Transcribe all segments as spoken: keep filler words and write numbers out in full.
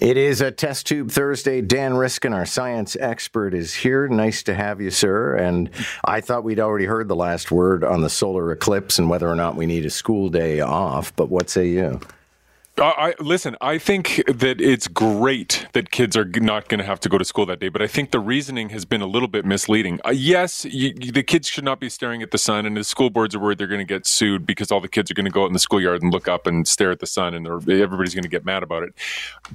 It is a Test Tube Thursday. Dan Riskin, our science expert, is here. Nice to have you, sir. And I thought we'd already heard the last word on the solar eclipse and whether or not we need a school day off, but what say you? I, listen, I think that it's great that kids are not going to have to go to school that day, but I think the reasoning has been a little bit misleading. Uh, yes, you, you, the kids should not be staring at the sun, and the school boards are worried they're going to get sued because all the kids are going to go out in the schoolyard and look up and stare at the sun, and everybody's going to get mad about it.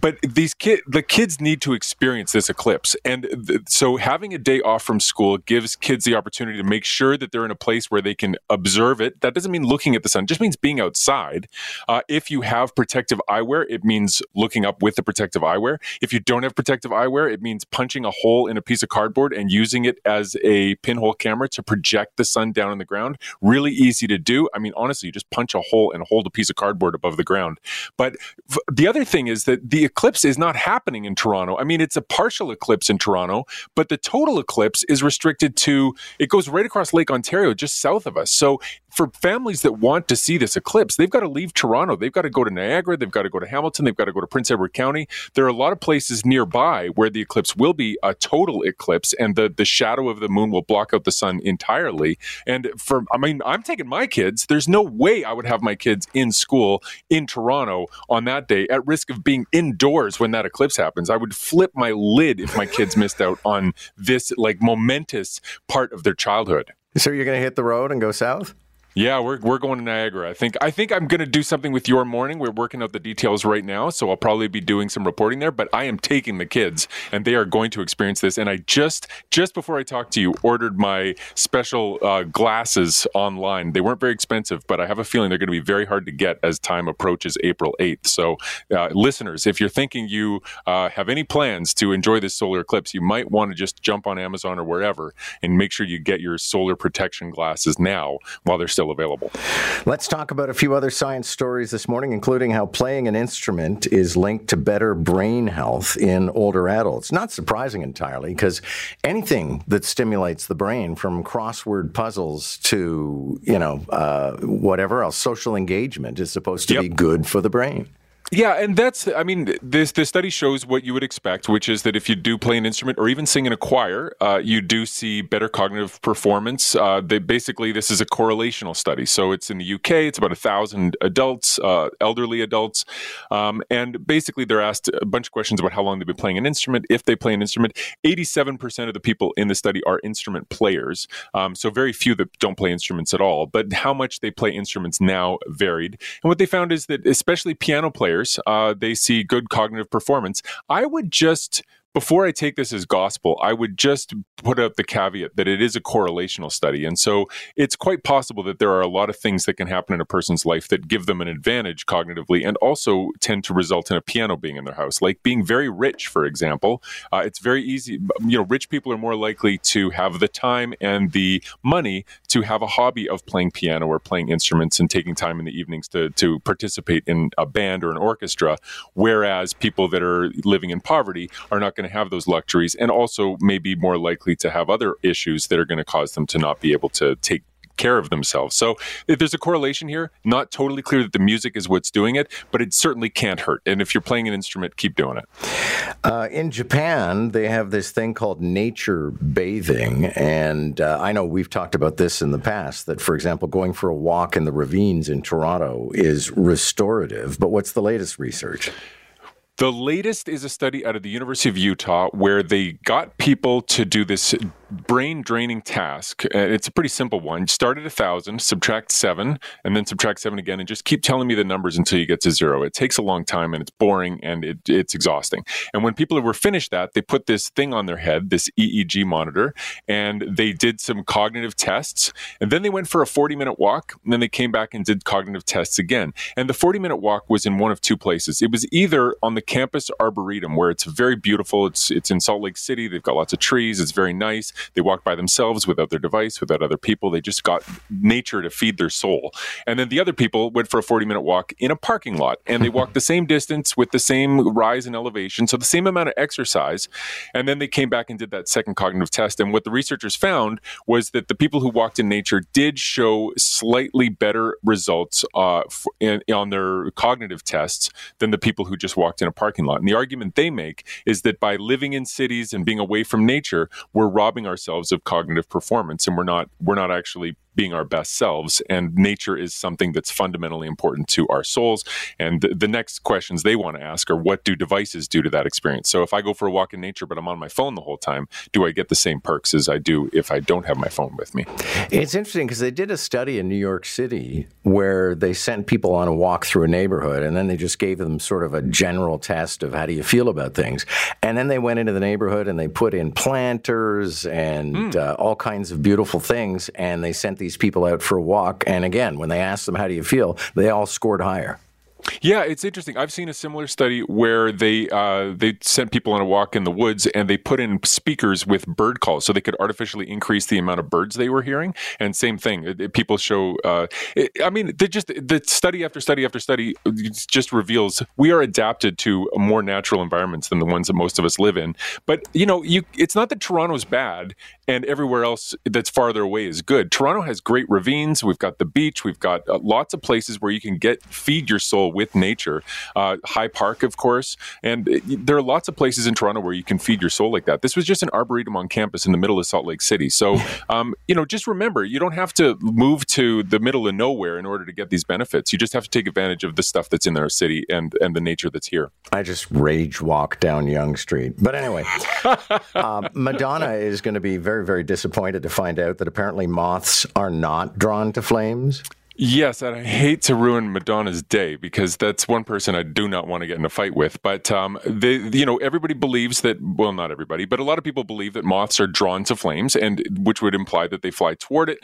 But these ki- the kids need to experience this eclipse, and th- so having a day off from school gives kids the opportunity to make sure that they're in a place where they can observe it. That doesn't mean looking at the sun, it just means being outside. Uh, if you have protective eyewear, it means looking up with the protective eyewear. If you don't have protective eyewear, it means punching a hole in a piece of cardboard and using it as a pinhole camera to project the sun down on the ground. Really easy to do. I mean, honestly, you just punch a hole and hold a piece of cardboard above the ground. But f- the other thing is that the eclipse is not happening in Toronto. I mean, it's a partial eclipse in Toronto, but the total eclipse is restricted to, it goes right across Lake Ontario, just south of us. So for families that want to see this eclipse, they've got to leave Toronto. They've got to go to Niagara. They've got to go to Hamilton. They've got to go to Prince Edward County. There are a lot of places nearby where the eclipse will be a total eclipse, and the, the shadow of the moon will block out the sun entirely. And for, I mean, I'm taking my kids. There's no way I would have my kids in school in Toronto on that day at risk of being indoors when that eclipse happens. I would flip my lid if my kids missed out on this like momentous part of their childhood. So you're going to hit the road and go south? Yeah, we're we're going to Niagara. I think I think I'm going to do something with your morning. We're working out the details right now, so I'll probably be doing some reporting there. But I am taking the kids, and they are going to experience this. And I just just before I talked to you, ordered my special uh, glasses online. They weren't very expensive, but I have a feeling they're going to be very hard to get as time approaches April eighth. So, uh, listeners, if you're thinking you uh, have any plans to enjoy this solar eclipse, you might want to just jump on Amazon or wherever and make sure you get your solar protection glasses now while they're still available. Let's talk about a few other science stories this morning, including how playing an instrument is linked to better brain health in older adults. Not surprising entirely, because anything that stimulates the brain, from crossword puzzles to, you know, uh, whatever else, social engagement is supposed to yep. be good for the brain. Yeah, and that's, I mean, this this study shows what you would expect, which is that if you do play an instrument or even sing in a choir, uh, you do see better cognitive performance. Uh, they, basically, this is a correlational study. So it's in the U K, it's about one thousand adults, uh, elderly adults, um, and basically they're asked a bunch of questions about how long they've been playing an instrument, if they play an instrument. eighty-seven percent of the people in the study are instrument players, um, so very few that don't play instruments at all, but how much they play instruments now varied. And what they found is that especially piano players, Uh, they see good cognitive performance. I would just... Before I take this as gospel, I would just put out the caveat that it is a correlational study. And so it's quite possible that there are a lot of things that can happen in a person's life that give them an advantage cognitively and also tend to result in a piano being in their house. Like being very rich, for example, uh, it's very easy. You know, rich people are more likely to have the time and the money to have a hobby of playing piano or playing instruments and taking time in the evenings to, to participate in a band or an orchestra, whereas people that are living in poverty are not going to have those luxuries and also maybe more likely to have other issues that are going to cause them to not be able to take care of themselves. So if there's a correlation here, not totally clear that the music is what's doing it, but it certainly can't hurt. And if you're playing an instrument, keep doing it. Uh, in Japan, they have this thing called nature bathing. And uh, I know we've talked about this in the past, that, for example, going for a walk in the ravines in Toronto is restorative. But what's the latest research? The latest is a study out of the University of Utah where they got people to do this brain-draining task. It's a pretty simple one. Start at one thousand, subtract seven, and then subtract seven again, and just keep telling me the numbers until you get to zero. It takes a long time, and it's boring, and it, it's exhausting. And when people were finished that, they put this thing on their head, this E E G monitor, and they did some cognitive tests, and then they went for a forty-minute walk, and then they came back and did cognitive tests again. And the forty-minute walk was in one of two places. It was either on the campus arboretum, where it's very beautiful. It's it's in Salt Lake City. They've got lots of trees. It's very nice. They walked by themselves without their device, without other people. They just got nature to feed their soul. And then the other people went for a forty-minute walk in a parking lot, and they walked the same distance with the same rise in elevation, so the same amount of exercise. And then they came back and did that second cognitive test. And what the researchers found was that the people who walked in nature did show slightly better results uh, f- in, on their cognitive tests than the people who just walked in a parking lot. And the argument they make is that by living in cities and being away from nature, we're robbing ourselves of cognitive performance, and we're not we're not actually being our best selves. And nature is something that's fundamentally important to our souls. And th- the next questions they want to ask are, what do devices do to that experience? So if I go for a walk in nature, but I'm on my phone the whole time, do I get the same perks as I do if I don't have my phone with me? It's interesting because they did a study in New York City where they sent people on a walk through a neighborhood, and then they just gave them sort of a general test of how do you feel about things. And then they went into the neighborhood and they put in planters and mm. uh, all kinds of beautiful things, and they sent the these people out for a walk. And again, when they asked them, how do you feel? They all scored higher. Yeah, it's interesting. I've seen a similar study where they uh, they sent people on a walk in the woods, and they put in speakers with bird calls so they could artificially increase the amount of birds they were hearing. And same thing, it, it, people show. Uh, it, I mean, they just the study after study after study just reveals we are adapted to more natural environments than the ones that most of us live in. But you know, you it's not that Toronto's bad and everywhere else that's farther away is good. Toronto has great ravines. We've got the beach. We've got uh, lots of places where you can get feed your soul with nature. Uh, High Park, of course. And it, there are lots of places in Toronto where you can feed your soul like that. This was just an arboretum on campus in the middle of Salt Lake City. So, um, you know, just remember, you don't have to move to the middle of nowhere in order to get these benefits. You just have to take advantage of the stuff that's in our city and, and the nature that's here. I just rage walk down Yonge Street. But anyway, uh, Madonna is going to be very Very, very disappointed to find out that apparently moths are not drawn to flames. Yes, and I hate to ruin Madonna's day because that's one person I do not want to get in a fight with. But, um, they, you know, everybody believes that, well, not everybody, but a lot of people believe that moths are drawn to flames, and which would imply that they fly toward it.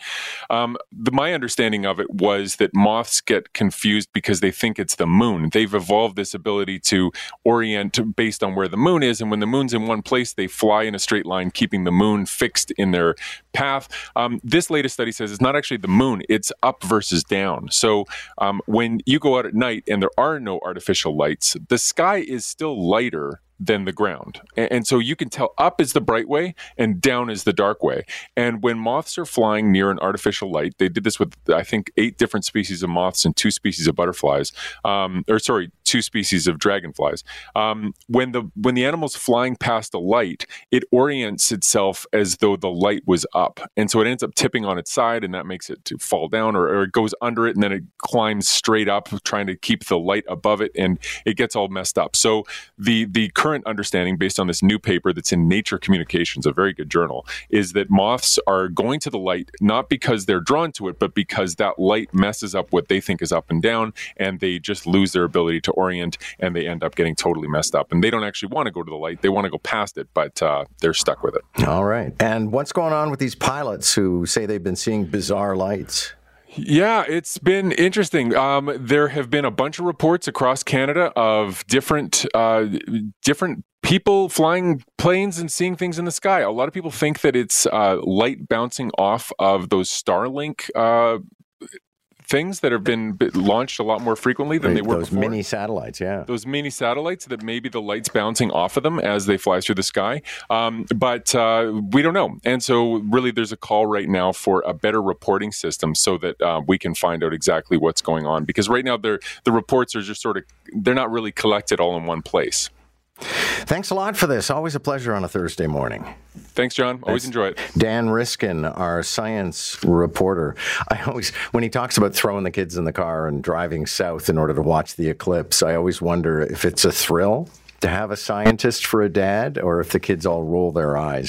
Um, the, my understanding of it was that moths get confused because they think it's the moon. They've evolved this ability to orient based on where the moon is. And when the moon's in one place, they fly in a straight line, keeping the moon fixed in their path. Um, this latest study says it's not actually the moon. It's up versus down. So um, when you go out at night and there are no artificial lights, the sky is still lighter than the ground. And, and so you can tell up is the bright way and down is the dark way. And when moths are flying near an artificial light, they did this with, I think, eight different species of moths and two species of butterflies, um, or sorry, two species of dragonflies. Um, when the when the animal's flying past a light, it orients itself as though the light was up. And so it ends up tipping on its side, and that makes it to fall down, or, or it goes under it, and then it climbs straight up, trying to keep the light above it, and it gets all messed up. So the, the current understanding, based on this new paper that's in Nature Communications, a very good journal, is that moths are going to the light not because they're drawn to it, but because that light messes up what they think is up and down, and they just lose their ability to orient, and they end up getting totally messed up. And they don't actually want to go to the light. They want to go past it, but uh, they're stuck with it. All right. And what's going on with these pilots who say they've been seeing bizarre lights? Yeah, it's been interesting. Um, there have been a bunch of reports across Canada of different uh, different people flying planes and seeing things in the sky. A lot of people think that it's uh, light bouncing off of those Starlink uh things that have been launched a lot more frequently than they were before. Those mini satellites, yeah. Those mini satellites that maybe the light's bouncing off of them as they fly through the sky. Um, but uh, we don't know. And so really there's a call right now for a better reporting system so that uh, we can find out exactly what's going on. Because right now the reports are just sort of, they're not really collected all in one place. Thanks a lot for this. Always a pleasure on a Thursday morning. Thanks, John. Always That's enjoy it. Dan Riskin, our science reporter. I always, when he talks about throwing the kids in the car and driving south in order to watch the eclipse, I always wonder if it's a thrill to have a scientist for a dad or if the kids all roll their eyes.